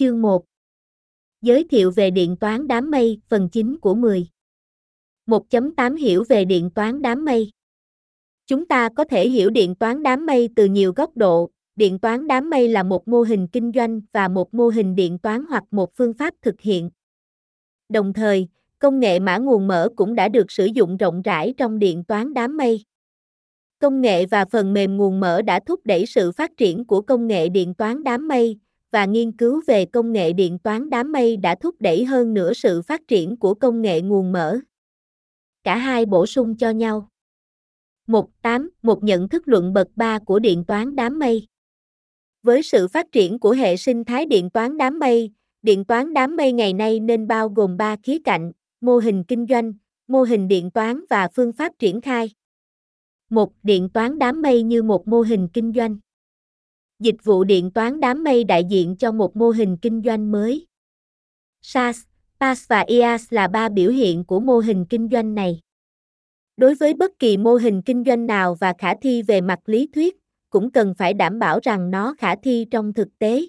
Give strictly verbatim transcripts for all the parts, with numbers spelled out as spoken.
Chương một. Giới thiệu về điện toán đám mây, phần chín của mười. một chấm tám Hiểu về điện toán đám mây. Chúng ta có thể hiểu điện toán đám mây từ nhiều góc độ. Điện toán đám mây là một mô hình kinh doanh và một mô hình điện toán hoặc một phương pháp thực hiện. Đồng thời, công nghệ mã nguồn mở cũng đã được sử dụng rộng rãi trong điện toán đám mây. Công nghệ và phần mềm nguồn mở đã thúc đẩy sự phát triển của công nghệ điện toán đám mây, và nghiên cứu về công nghệ điện toán đám mây đã thúc đẩy hơn nữa sự phát triển của công nghệ nguồn mở. Cả hai bổ sung cho nhau. một chấm tám. Một nhận thức luận bậc ba của điện toán đám mây. Với sự phát triển của hệ sinh thái điện toán đám mây, điện toán đám mây ngày nay nên bao gồm ba khía cạnh: mô hình kinh doanh, mô hình điện toán và phương pháp triển khai. một. Điện toán đám mây như một mô hình kinh doanh. Dịch vụ điện toán đám mây đại diện cho một mô hình kinh doanh mới. SaaS, PaaS và IaaS là ba biểu hiện của mô hình kinh doanh này. Đối với bất kỳ mô hình kinh doanh nào và khả thi về mặt lý thuyết, cũng cần phải đảm bảo rằng nó khả thi trong thực tế.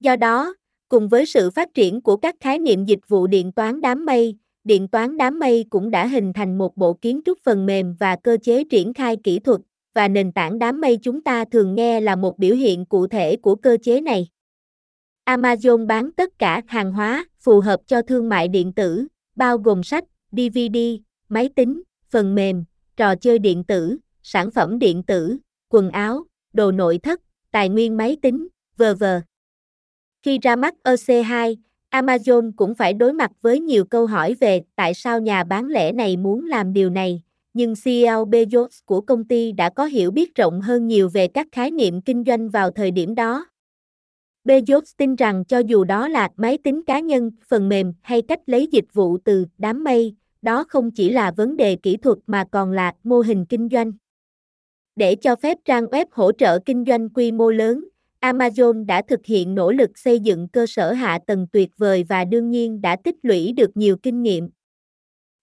Do đó, cùng với sự phát triển của các khái niệm dịch vụ điện toán đám mây, điện toán đám mây cũng đã hình thành một bộ kiến trúc phần mềm và cơ chế triển khai kỹ thuật, và nền tảng đám mây chúng ta thường nghe là một biểu hiện cụ thể của cơ chế này. Amazon bán tất cả hàng hóa phù hợp cho thương mại điện tử, bao gồm sách, đê vê đê, máy tính, phần mềm, trò chơi điện tử, sản phẩm điện tử, quần áo, đồ nội thất, tài nguyên máy tính, vân vân. Khi ra mắt E C hai, Amazon cũng phải đối mặt với nhiều câu hỏi về tại sao nhà bán lẻ này muốn làm điều này, nhưng xê e ô Bezos của công ty đã có hiểu biết rộng hơn nhiều về các khái niệm kinh doanh vào thời điểm đó. Bezos tin rằng cho dù đó là máy tính cá nhân, phần mềm hay cách lấy dịch vụ từ đám mây, đó không chỉ là vấn đề kỹ thuật mà còn là mô hình kinh doanh. Để cho phép trang web hỗ trợ kinh doanh quy mô lớn, Amazon đã thực hiện nỗ lực xây dựng cơ sở hạ tầng tuyệt vời và đương nhiên đã tích lũy được nhiều kinh nghiệm.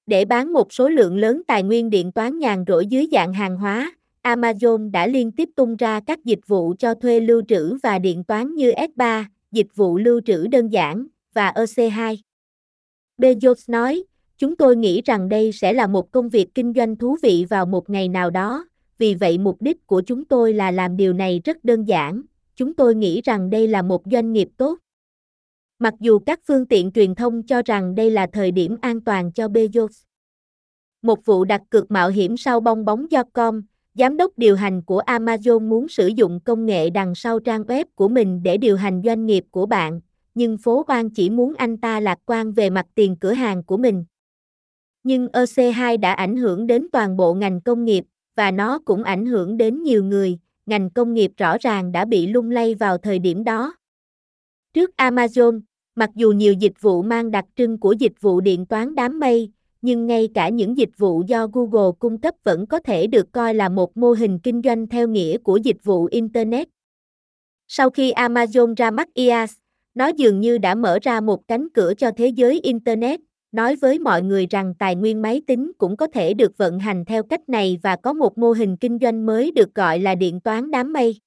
Để bán một số lượng lớn tài nguyên điện toán nhàn rỗi dưới dạng hàng hóa, Amazon đã liên tiếp tung ra các dịch vụ cho thuê lưu trữ và điện toán như ét ba, dịch vụ lưu trữ đơn giản, và E C hai. Bezos nói, chúng tôi nghĩ rằng đây sẽ là một công việc kinh doanh thú vị vào một ngày nào đó, vì vậy mục đích của chúng tôi là làm điều này rất đơn giản. Chúng tôi nghĩ rằng đây là một doanh nghiệp tốt. Mặc dù các phương tiện truyền thông cho rằng đây là thời điểm an toàn cho Bezos. Một vụ đặt cược mạo hiểm sau bong bóng do com, giám đốc điều hành của Amazon muốn sử dụng công nghệ đằng sau trang web của mình để điều hành doanh nghiệp của bạn, nhưng phố quan chỉ muốn anh ta lạc quan về mặt tiền cửa hàng của mình. Nhưng E C hai đã ảnh hưởng đến toàn bộ ngành công nghiệp, và nó cũng ảnh hưởng đến nhiều người. Ngành công nghiệp rõ ràng đã bị lung lay vào thời điểm đó. Trước Amazon, mặc dù nhiều dịch vụ mang đặc trưng của dịch vụ điện toán đám mây, nhưng ngay cả những dịch vụ do Google cung cấp vẫn có thể được coi là một mô hình kinh doanh theo nghĩa của dịch vụ Internet. Sau khi Amazon ra mắt IaaS, nó dường như đã mở ra một cánh cửa cho thế giới Internet, nói với mọi người rằng tài nguyên máy tính cũng có thể được vận hành theo cách này và có một mô hình kinh doanh mới được gọi là điện toán đám mây.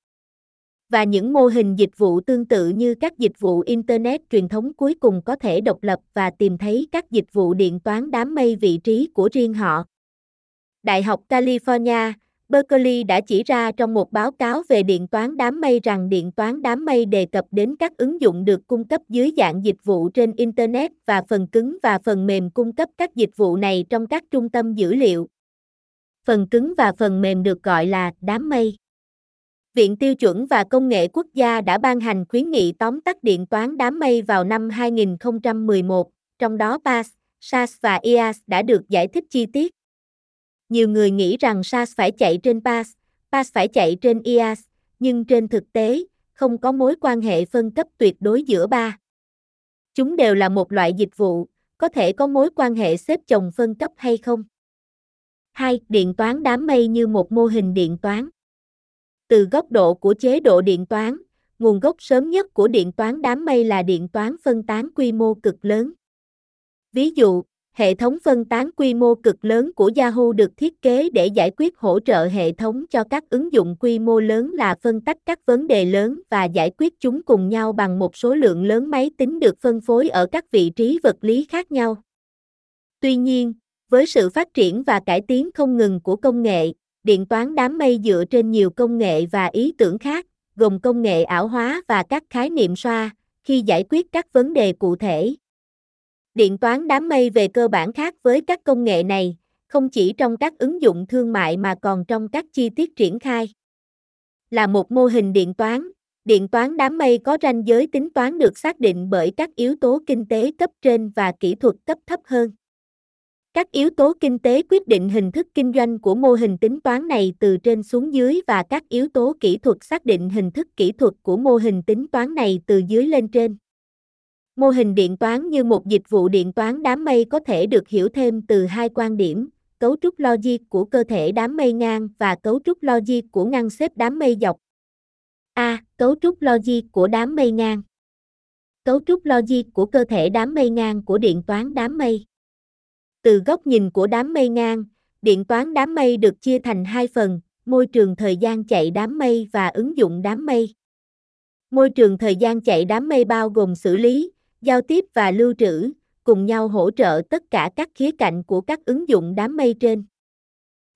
Và những mô hình dịch vụ tương tự như các dịch vụ Internet truyền thống cuối cùng có thể độc lập và tìm thấy các dịch vụ điện toán đám mây vị trí của riêng họ. Đại học California, Berkeley đã chỉ ra trong một báo cáo về điện toán đám mây rằng điện toán đám mây đề cập đến các ứng dụng được cung cấp dưới dạng dịch vụ trên Internet và phần cứng và phần mềm cung cấp các dịch vụ này trong các trung tâm dữ liệu. Phần cứng và phần mềm được gọi là đám mây. Viện Tiêu chuẩn và Công nghệ Quốc gia đã ban hành khuyến nghị tóm tắt điện toán đám mây vào năm hai nghìn không trăm mười một, trong đó PaaS, SaaS và IaaS đã được giải thích chi tiết. Nhiều người nghĩ rằng SaaS phải chạy trên PaaS, PaaS phải chạy trên IaaS, nhưng trên thực tế, không có mối quan hệ phân cấp tuyệt đối giữa ba. Chúng đều là một loại dịch vụ, có thể có mối quan hệ xếp chồng phân cấp hay không. hai. Điện toán đám mây như một mô hình điện toán. Từ góc độ của chế độ điện toán, nguồn gốc sớm nhất của điện toán đám mây là điện toán phân tán quy mô cực lớn. Ví dụ, Hệ thống phân tán quy mô cực lớn của Yahoo được thiết kế để giải quyết hỗ trợ hệ thống cho các ứng dụng quy mô lớn là phân tách các vấn đề lớn và giải quyết chúng cùng nhau bằng một số lượng lớn máy tính được phân phối ở các vị trí vật lý khác nhau. Tuy nhiên, với sự phát triển và cải tiến không ngừng của công nghệ, điện toán đám mây dựa trên nhiều công nghệ và ý tưởng khác, gồm công nghệ ảo hóa và các khái niệm ét o a, khi giải quyết các vấn đề cụ thể. Điện toán đám mây về cơ bản khác với các công nghệ này, không chỉ trong các ứng dụng thương mại mà còn trong các chi tiết triển khai. Là một mô hình điện toán, điện toán đám mây có ranh giới tính toán được xác định bởi các yếu tố kinh tế cấp trên và kỹ thuật cấp thấp hơn. Các yếu tố kinh tế quyết định hình thức kinh doanh của mô hình tính toán này từ trên xuống dưới và các yếu tố kỹ thuật xác định hình thức kỹ thuật của mô hình tính toán này từ dưới lên trên. Mô hình điện toán như một dịch vụ điện toán đám mây có thể được hiểu thêm từ hai quan điểm, cấu trúc logic của cơ thể đám mây ngang và cấu trúc logic của ngăn xếp đám mây dọc. A. Cấu trúc logic của đám mây ngang. Cấu trúc logic của cơ thể đám mây ngang của điện toán đám mây. Từ góc nhìn của đám mây ngang, điện toán đám mây được chia thành hai phần, môi trường thời gian chạy đám mây và ứng dụng đám mây. Môi trường thời gian chạy đám mây bao gồm xử lý, giao tiếp và lưu trữ, cùng nhau hỗ trợ tất cả các khía cạnh của các ứng dụng đám mây trên.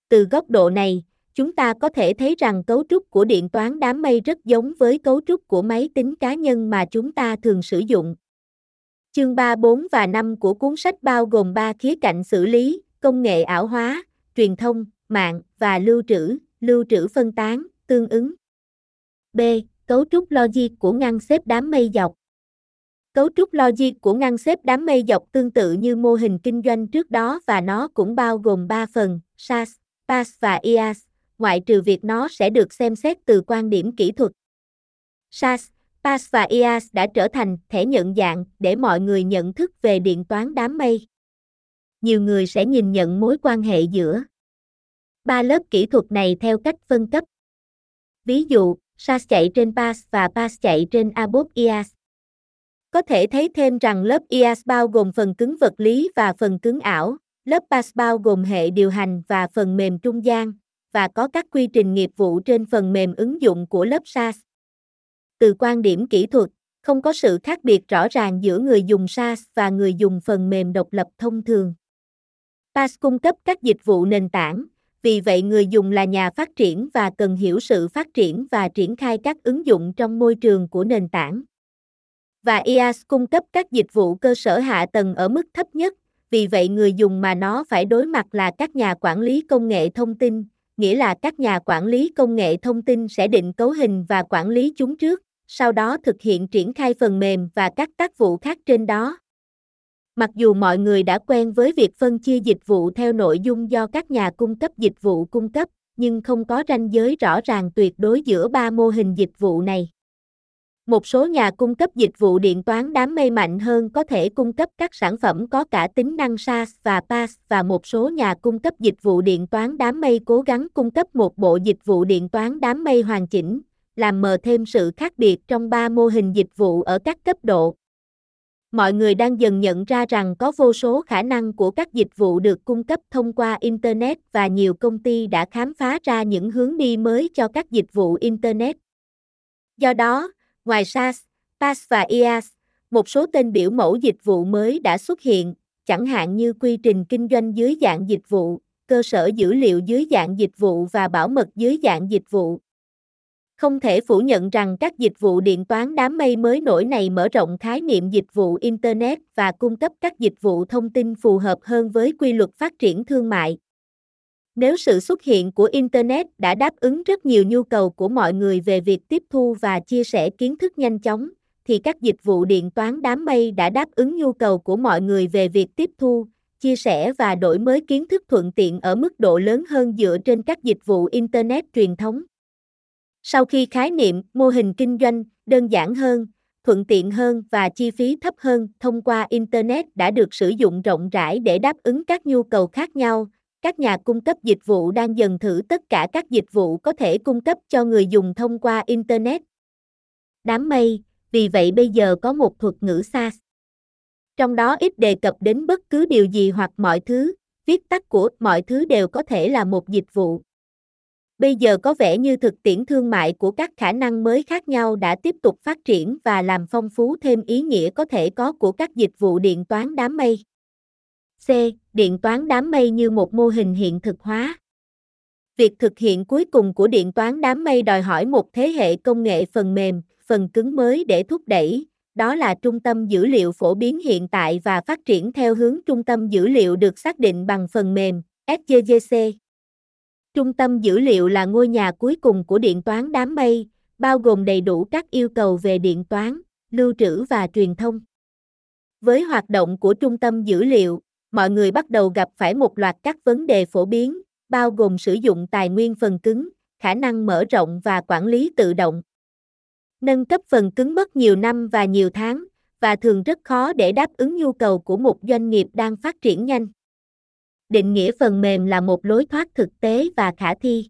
Từ góc độ này, chúng ta có thể thấy rằng cấu trúc của điện toán đám mây rất giống với cấu trúc của máy tính cá nhân mà chúng ta thường sử dụng. Chương ba, bốn và năm của cuốn sách bao gồm ba khía cạnh xử lý, công nghệ ảo hóa, truyền thông, mạng và lưu trữ, lưu trữ phân tán, tương ứng. B. Cấu trúc logic của ngăn xếp đám mây dọc. Cấu trúc logic của ngăn xếp đám mây dọc tương tự như mô hình kinh doanh trước đó và nó cũng bao gồm ba phần, SaaS, PaaS và IaaS, ngoại trừ việc nó sẽ được xem xét từ quan điểm kỹ thuật. SaaS, PaaS và IaaS đã trở thành thẻ nhận dạng để mọi người nhận thức về điện toán đám mây. Nhiều người sẽ nhìn nhận mối quan hệ giữa ba lớp kỹ thuật này theo cách phân cấp. Ví dụ, SaaS chạy trên PaaS và PaaS chạy trên IaaS. Có thể thấy thêm rằng lớp IaaS bao gồm phần cứng vật lý và phần cứng ảo, lớp PaaS bao gồm hệ điều hành và phần mềm trung gian, và có các quy trình nghiệp vụ trên phần mềm ứng dụng của lớp SaaS. Từ quan điểm kỹ thuật, không có sự khác biệt rõ ràng giữa người dùng SaaS và người dùng phần mềm độc lập thông thường. PaaS cung cấp các dịch vụ nền tảng, vì vậy người dùng là nhà phát triển và cần hiểu sự phát triển và triển khai các ứng dụng trong môi trường của nền tảng. Và IaaS cung cấp các dịch vụ cơ sở hạ tầng ở mức thấp nhất, vì vậy người dùng mà nó phải đối mặt là các nhà quản lý công nghệ thông tin, nghĩa là các nhà quản lý công nghệ thông tin sẽ định cấu hình và quản lý chúng trước, sau đó thực hiện triển khai phần mềm và các tác vụ khác trên đó. Mặc dù mọi người đã quen với việc phân chia dịch vụ theo nội dung do các nhà cung cấp dịch vụ cung cấp, nhưng không có ranh giới rõ ràng tuyệt đối giữa ba mô hình dịch vụ này. Một số nhà cung cấp dịch vụ điện toán đám mây mạnh hơn có thể cung cấp các sản phẩm có cả tính năng SaaS và PaaS và một số nhà cung cấp dịch vụ điện toán đám mây cố gắng cung cấp một bộ dịch vụ điện toán đám mây hoàn chỉnh, làm mờ thêm sự khác biệt trong ba mô hình dịch vụ ở các cấp độ. Mọi người đang dần nhận ra rằng có vô số khả năng của các dịch vụ được cung cấp thông qua Internet và nhiều công ty đã khám phá ra những hướng đi mới cho các dịch vụ Internet. Do đó, ngoài SaaS, PaaS và IaaS, một số tên biểu mẫu dịch vụ mới đã xuất hiện, chẳng hạn như quy trình kinh doanh dưới dạng dịch vụ, cơ sở dữ liệu dưới dạng dịch vụ và bảo mật dưới dạng dịch vụ. Không thể phủ nhận rằng các dịch vụ điện toán đám mây mới nổi này mở rộng khái niệm dịch vụ Internet và cung cấp các dịch vụ thông tin phù hợp hơn với quy luật phát triển thương mại. Nếu sự xuất hiện của Internet đã đáp ứng rất nhiều nhu cầu của mọi người về việc tiếp thu và chia sẻ kiến thức nhanh chóng, thì các dịch vụ điện toán đám mây đã đáp ứng nhu cầu của mọi người về việc tiếp thu, chia sẻ và đổi mới kiến thức thuận tiện ở mức độ lớn hơn dựa trên các dịch vụ Internet truyền thống. Sau khi khái niệm mô hình kinh doanh đơn giản hơn, thuận tiện hơn và chi phí thấp hơn thông qua Internet đã được sử dụng rộng rãi để đáp ứng các nhu cầu khác nhau, các nhà cung cấp dịch vụ đang dần thử tất cả các dịch vụ có thể cung cấp cho người dùng thông qua Internet. Đám mây, vì vậy bây giờ có một thuật ngữ SaaS. Trong đó ít đề cập đến bất cứ điều gì hoặc mọi thứ, viết tắt của mọi thứ đều có thể là một dịch vụ. Bây giờ có vẻ như thực tiễn thương mại của các khả năng mới khác nhau đã tiếp tục phát triển và làm phong phú thêm ý nghĩa có thể có của các dịch vụ điện toán đám mây. C. Điện toán đám mây như một mô hình hiện thực hóa. Việc thực hiện cuối cùng của điện toán đám mây đòi hỏi một thế hệ công nghệ phần mềm, phần cứng mới để thúc đẩy, đó là trung tâm dữ liệu phổ biến hiện tại và phát triển theo hướng trung tâm dữ liệu được xác định bằng phần mềm, ét giê xê. Trung tâm dữ liệu là ngôi nhà cuối cùng của điện toán đám mây, bao gồm đầy đủ các yêu cầu về điện toán, lưu trữ và truyền thông. Với hoạt động của trung tâm dữ liệu, mọi người bắt đầu gặp phải một loạt các vấn đề phổ biến, bao gồm sử dụng tài nguyên phần cứng, khả năng mở rộng và quản lý tự động. Nâng cấp phần cứng mất nhiều năm và nhiều tháng, và thường rất khó để đáp ứng nhu cầu của một doanh nghiệp đang phát triển nhanh. Định nghĩa phần mềm là một lối thoát thực tế và khả thi.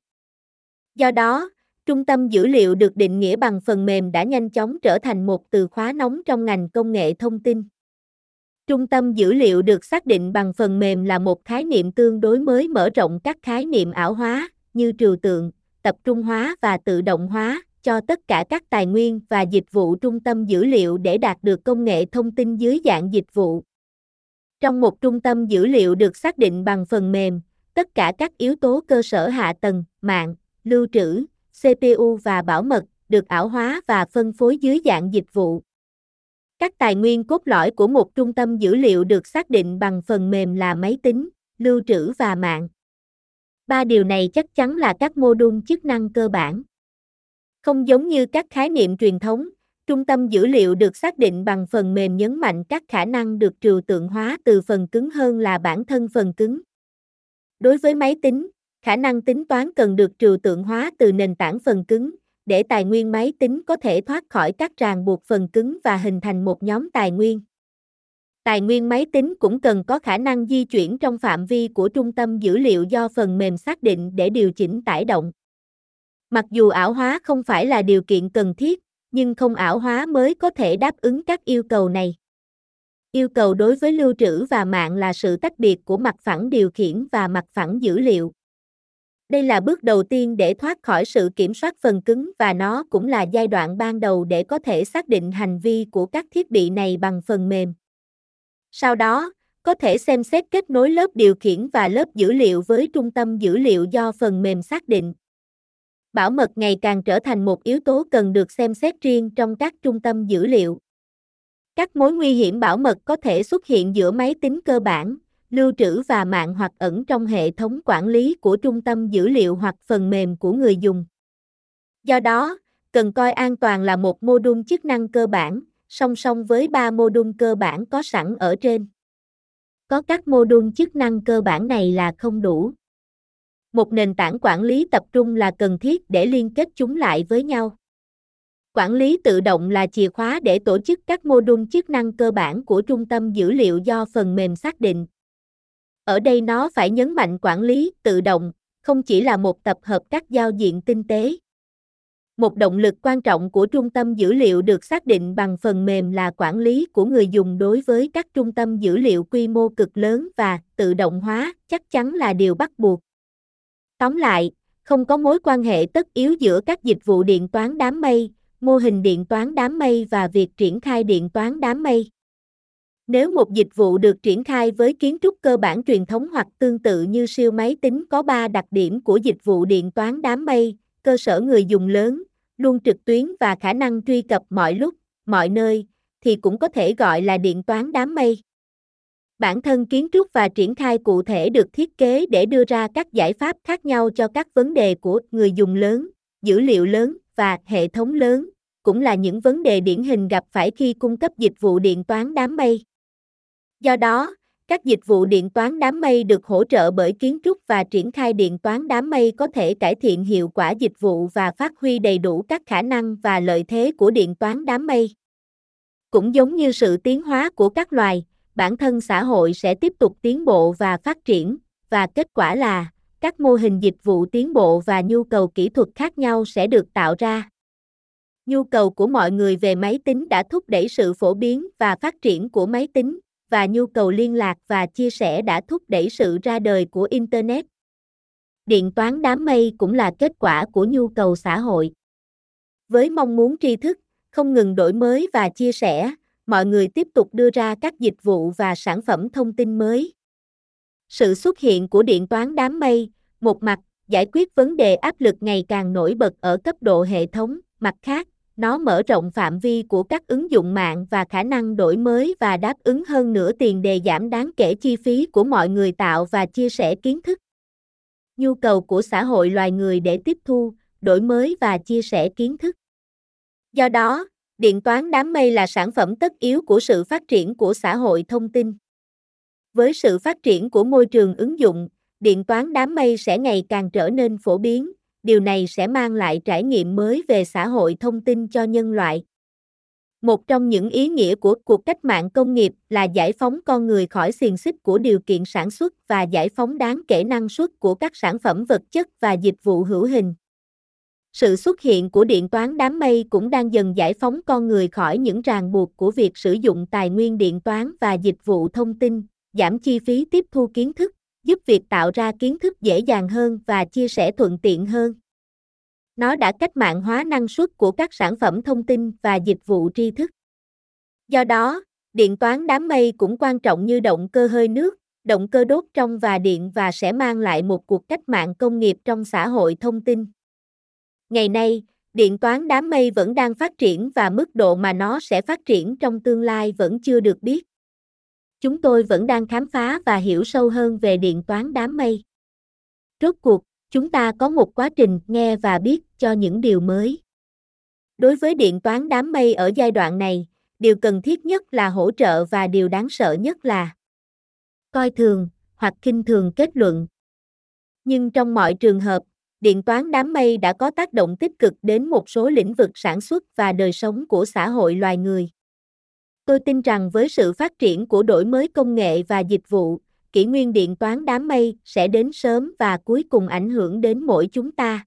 Do đó, trung tâm dữ liệu được định nghĩa bằng phần mềm đã nhanh chóng trở thành một từ khóa nóng trong ngành công nghệ thông tin. Trung tâm dữ liệu được xác định bằng phần mềm là một khái niệm tương đối mới mở rộng các khái niệm ảo hóa, như trừu tượng, tập trung hóa và tự động hóa, cho tất cả các tài nguyên và dịch vụ trung tâm dữ liệu để đạt được công nghệ thông tin dưới dạng dịch vụ. Trong một trung tâm dữ liệu được xác định bằng phần mềm, tất cả các yếu tố cơ sở hạ tầng, mạng, lưu trữ, xê pê u và bảo mật được ảo hóa và phân phối dưới dạng dịch vụ. Các tài nguyên cốt lõi của một trung tâm dữ liệu được xác định bằng phần mềm là máy tính, lưu trữ và mạng. Ba điều này chắc chắn là các mô đun chức năng cơ bản. Không giống như các khái niệm truyền thống, trung tâm dữ liệu được xác định bằng phần mềm nhấn mạnh các khả năng được trừu tượng hóa từ phần cứng hơn là bản thân phần cứng. Đối với máy tính, khả năng tính toán cần được trừu tượng hóa từ nền tảng phần cứng, để tài nguyên máy tính có thể thoát khỏi các ràng buộc phần cứng và hình thành một nhóm tài nguyên. Tài nguyên máy tính cũng cần có khả năng di chuyển trong phạm vi của trung tâm dữ liệu do phần mềm xác định để điều chỉnh tải động. Mặc dù ảo hóa không phải là điều kiện cần thiết, nhưng không ảo hóa mới có thể đáp ứng các yêu cầu này. Yêu cầu đối với lưu trữ và mạng là sự tách biệt của mặt phẳng điều khiển và mặt phẳng dữ liệu. Đây là bước đầu tiên để thoát khỏi sự kiểm soát phần cứng và nó cũng là giai đoạn ban đầu để có thể xác định hành vi của các thiết bị này bằng phần mềm. Sau đó, có thể xem xét kết nối lớp điều khiển và lớp dữ liệu với trung tâm dữ liệu do phần mềm xác định. Bảo mật ngày càng trở thành một yếu tố cần được xem xét riêng trong các trung tâm dữ liệu. Các mối nguy hiểm bảo mật có thể xuất hiện giữa máy tính cơ bản, lưu trữ và mạng hoặc ẩn trong hệ thống quản lý của trung tâm dữ liệu hoặc phần mềm của người dùng. Do đó, cần coi an toàn là một mô đun chức năng cơ bản, song song với ba mô đun cơ bản có sẵn ở trên. Có các mô đun chức năng cơ bản này là không đủ. Một nền tảng quản lý tập trung là cần thiết để liên kết chúng lại với nhau. Quản lý tự động là chìa khóa để tổ chức các mô đun chức năng cơ bản của trung tâm dữ liệu do phần mềm xác định. Ở đây nó phải nhấn mạnh quản lý tự động, không chỉ là một tập hợp các giao diện tinh tế. Một động lực quan trọng của trung tâm dữ liệu được xác định bằng phần mềm là quản lý của người dùng đối với các trung tâm dữ liệu quy mô cực lớn và tự động hóa chắc chắn là điều bắt buộc. Tóm lại, không có mối quan hệ tất yếu giữa các dịch vụ điện toán đám mây, mô hình điện toán đám mây và việc triển khai điện toán đám mây. Nếu một dịch vụ được triển khai với kiến trúc cơ bản truyền thống hoặc tương tự như siêu máy tính có ba đặc điểm của dịch vụ điện toán đám mây, cơ sở người dùng lớn, luôn trực tuyến và khả năng truy cập mọi lúc, mọi nơi, thì cũng có thể gọi là điện toán đám mây. Bản thân kiến trúc và triển khai cụ thể được thiết kế để đưa ra các giải pháp khác nhau cho các vấn đề của người dùng lớn, dữ liệu lớn và hệ thống lớn, cũng là những vấn đề điển hình gặp phải khi cung cấp dịch vụ điện toán đám mây. Do đó, các dịch vụ điện toán đám mây được hỗ trợ bởi kiến trúc và triển khai điện toán đám mây có thể cải thiện hiệu quả dịch vụ và phát huy đầy đủ các khả năng và lợi thế của điện toán đám mây. Cũng giống như sự tiến hóa của các loài, bản thân xã hội sẽ tiếp tục tiến bộ và phát triển, và kết quả là các mô hình dịch vụ tiến bộ và nhu cầu kỹ thuật khác nhau sẽ được tạo ra. Nhu cầu của mọi người về máy tính đã thúc đẩy sự phổ biến và phát triển của máy tính, và nhu cầu liên lạc và chia sẻ đã thúc đẩy sự ra đời của Internet. Điện toán đám mây cũng là kết quả của nhu cầu xã hội. Với mong muốn tri thức, không ngừng đổi mới và chia sẻ, mọi người tiếp tục đưa ra các dịch vụ và sản phẩm thông tin mới. Sự xuất hiện của điện toán đám mây, một mặt, giải quyết vấn đề áp lực ngày càng nổi bật ở cấp độ hệ thống, mặt khác, nó mở rộng phạm vi của các ứng dụng mạng và khả năng đổi mới và đáp ứng hơn nữa tiền đề giảm đáng kể chi phí của mọi người tạo và chia sẻ kiến thức. Nhu cầu của xã hội loài người để tiếp thu, đổi mới và chia sẻ kiến thức. Do đó, điện toán đám mây là sản phẩm tất yếu của sự phát triển của xã hội thông tin. Với sự phát triển của môi trường ứng dụng, điện toán đám mây sẽ ngày càng trở nên phổ biến. Điều này sẽ mang lại trải nghiệm mới về xã hội thông tin cho nhân loại. Một trong những ý nghĩa của cuộc cách mạng công nghiệp là giải phóng con người khỏi xiềng xích của điều kiện sản xuất và giải phóng đáng kể năng suất của các sản phẩm vật chất và dịch vụ hữu hình. Sự xuất hiện của điện toán đám mây cũng đang dần giải phóng con người khỏi những ràng buộc của việc sử dụng tài nguyên điện toán và dịch vụ thông tin, giảm chi phí tiếp thu kiến thức, giúp việc tạo ra kiến thức dễ dàng hơn và chia sẻ thuận tiện hơn. Nó đã cách mạng hóa năng suất của các sản phẩm thông tin và dịch vụ tri thức. Do đó, điện toán đám mây cũng quan trọng như động cơ hơi nước, động cơ đốt trong và điện và sẽ mang lại một cuộc cách mạng công nghiệp trong xã hội thông tin. Ngày nay, điện toán đám mây vẫn đang phát triển và mức độ mà nó sẽ phát triển trong tương lai vẫn chưa được biết. Chúng tôi vẫn đang khám phá và hiểu sâu hơn về điện toán đám mây. Rốt cuộc, chúng ta có một quá trình nghe và biết cho những điều mới. Đối với điện toán đám mây ở giai đoạn này, điều cần thiết nhất là hỗ trợ và điều đáng sợ nhất là coi thường hoặc khinh thường kết luận. Nhưng trong mọi trường hợp, điện toán đám mây đã có tác động tích cực đến một số lĩnh vực sản xuất và đời sống của xã hội loài người. Tôi tin rằng với sự phát triển của đổi mới công nghệ và dịch vụ, kỷ nguyên điện toán đám mây sẽ đến sớm và cuối cùng ảnh hưởng đến mỗi chúng ta.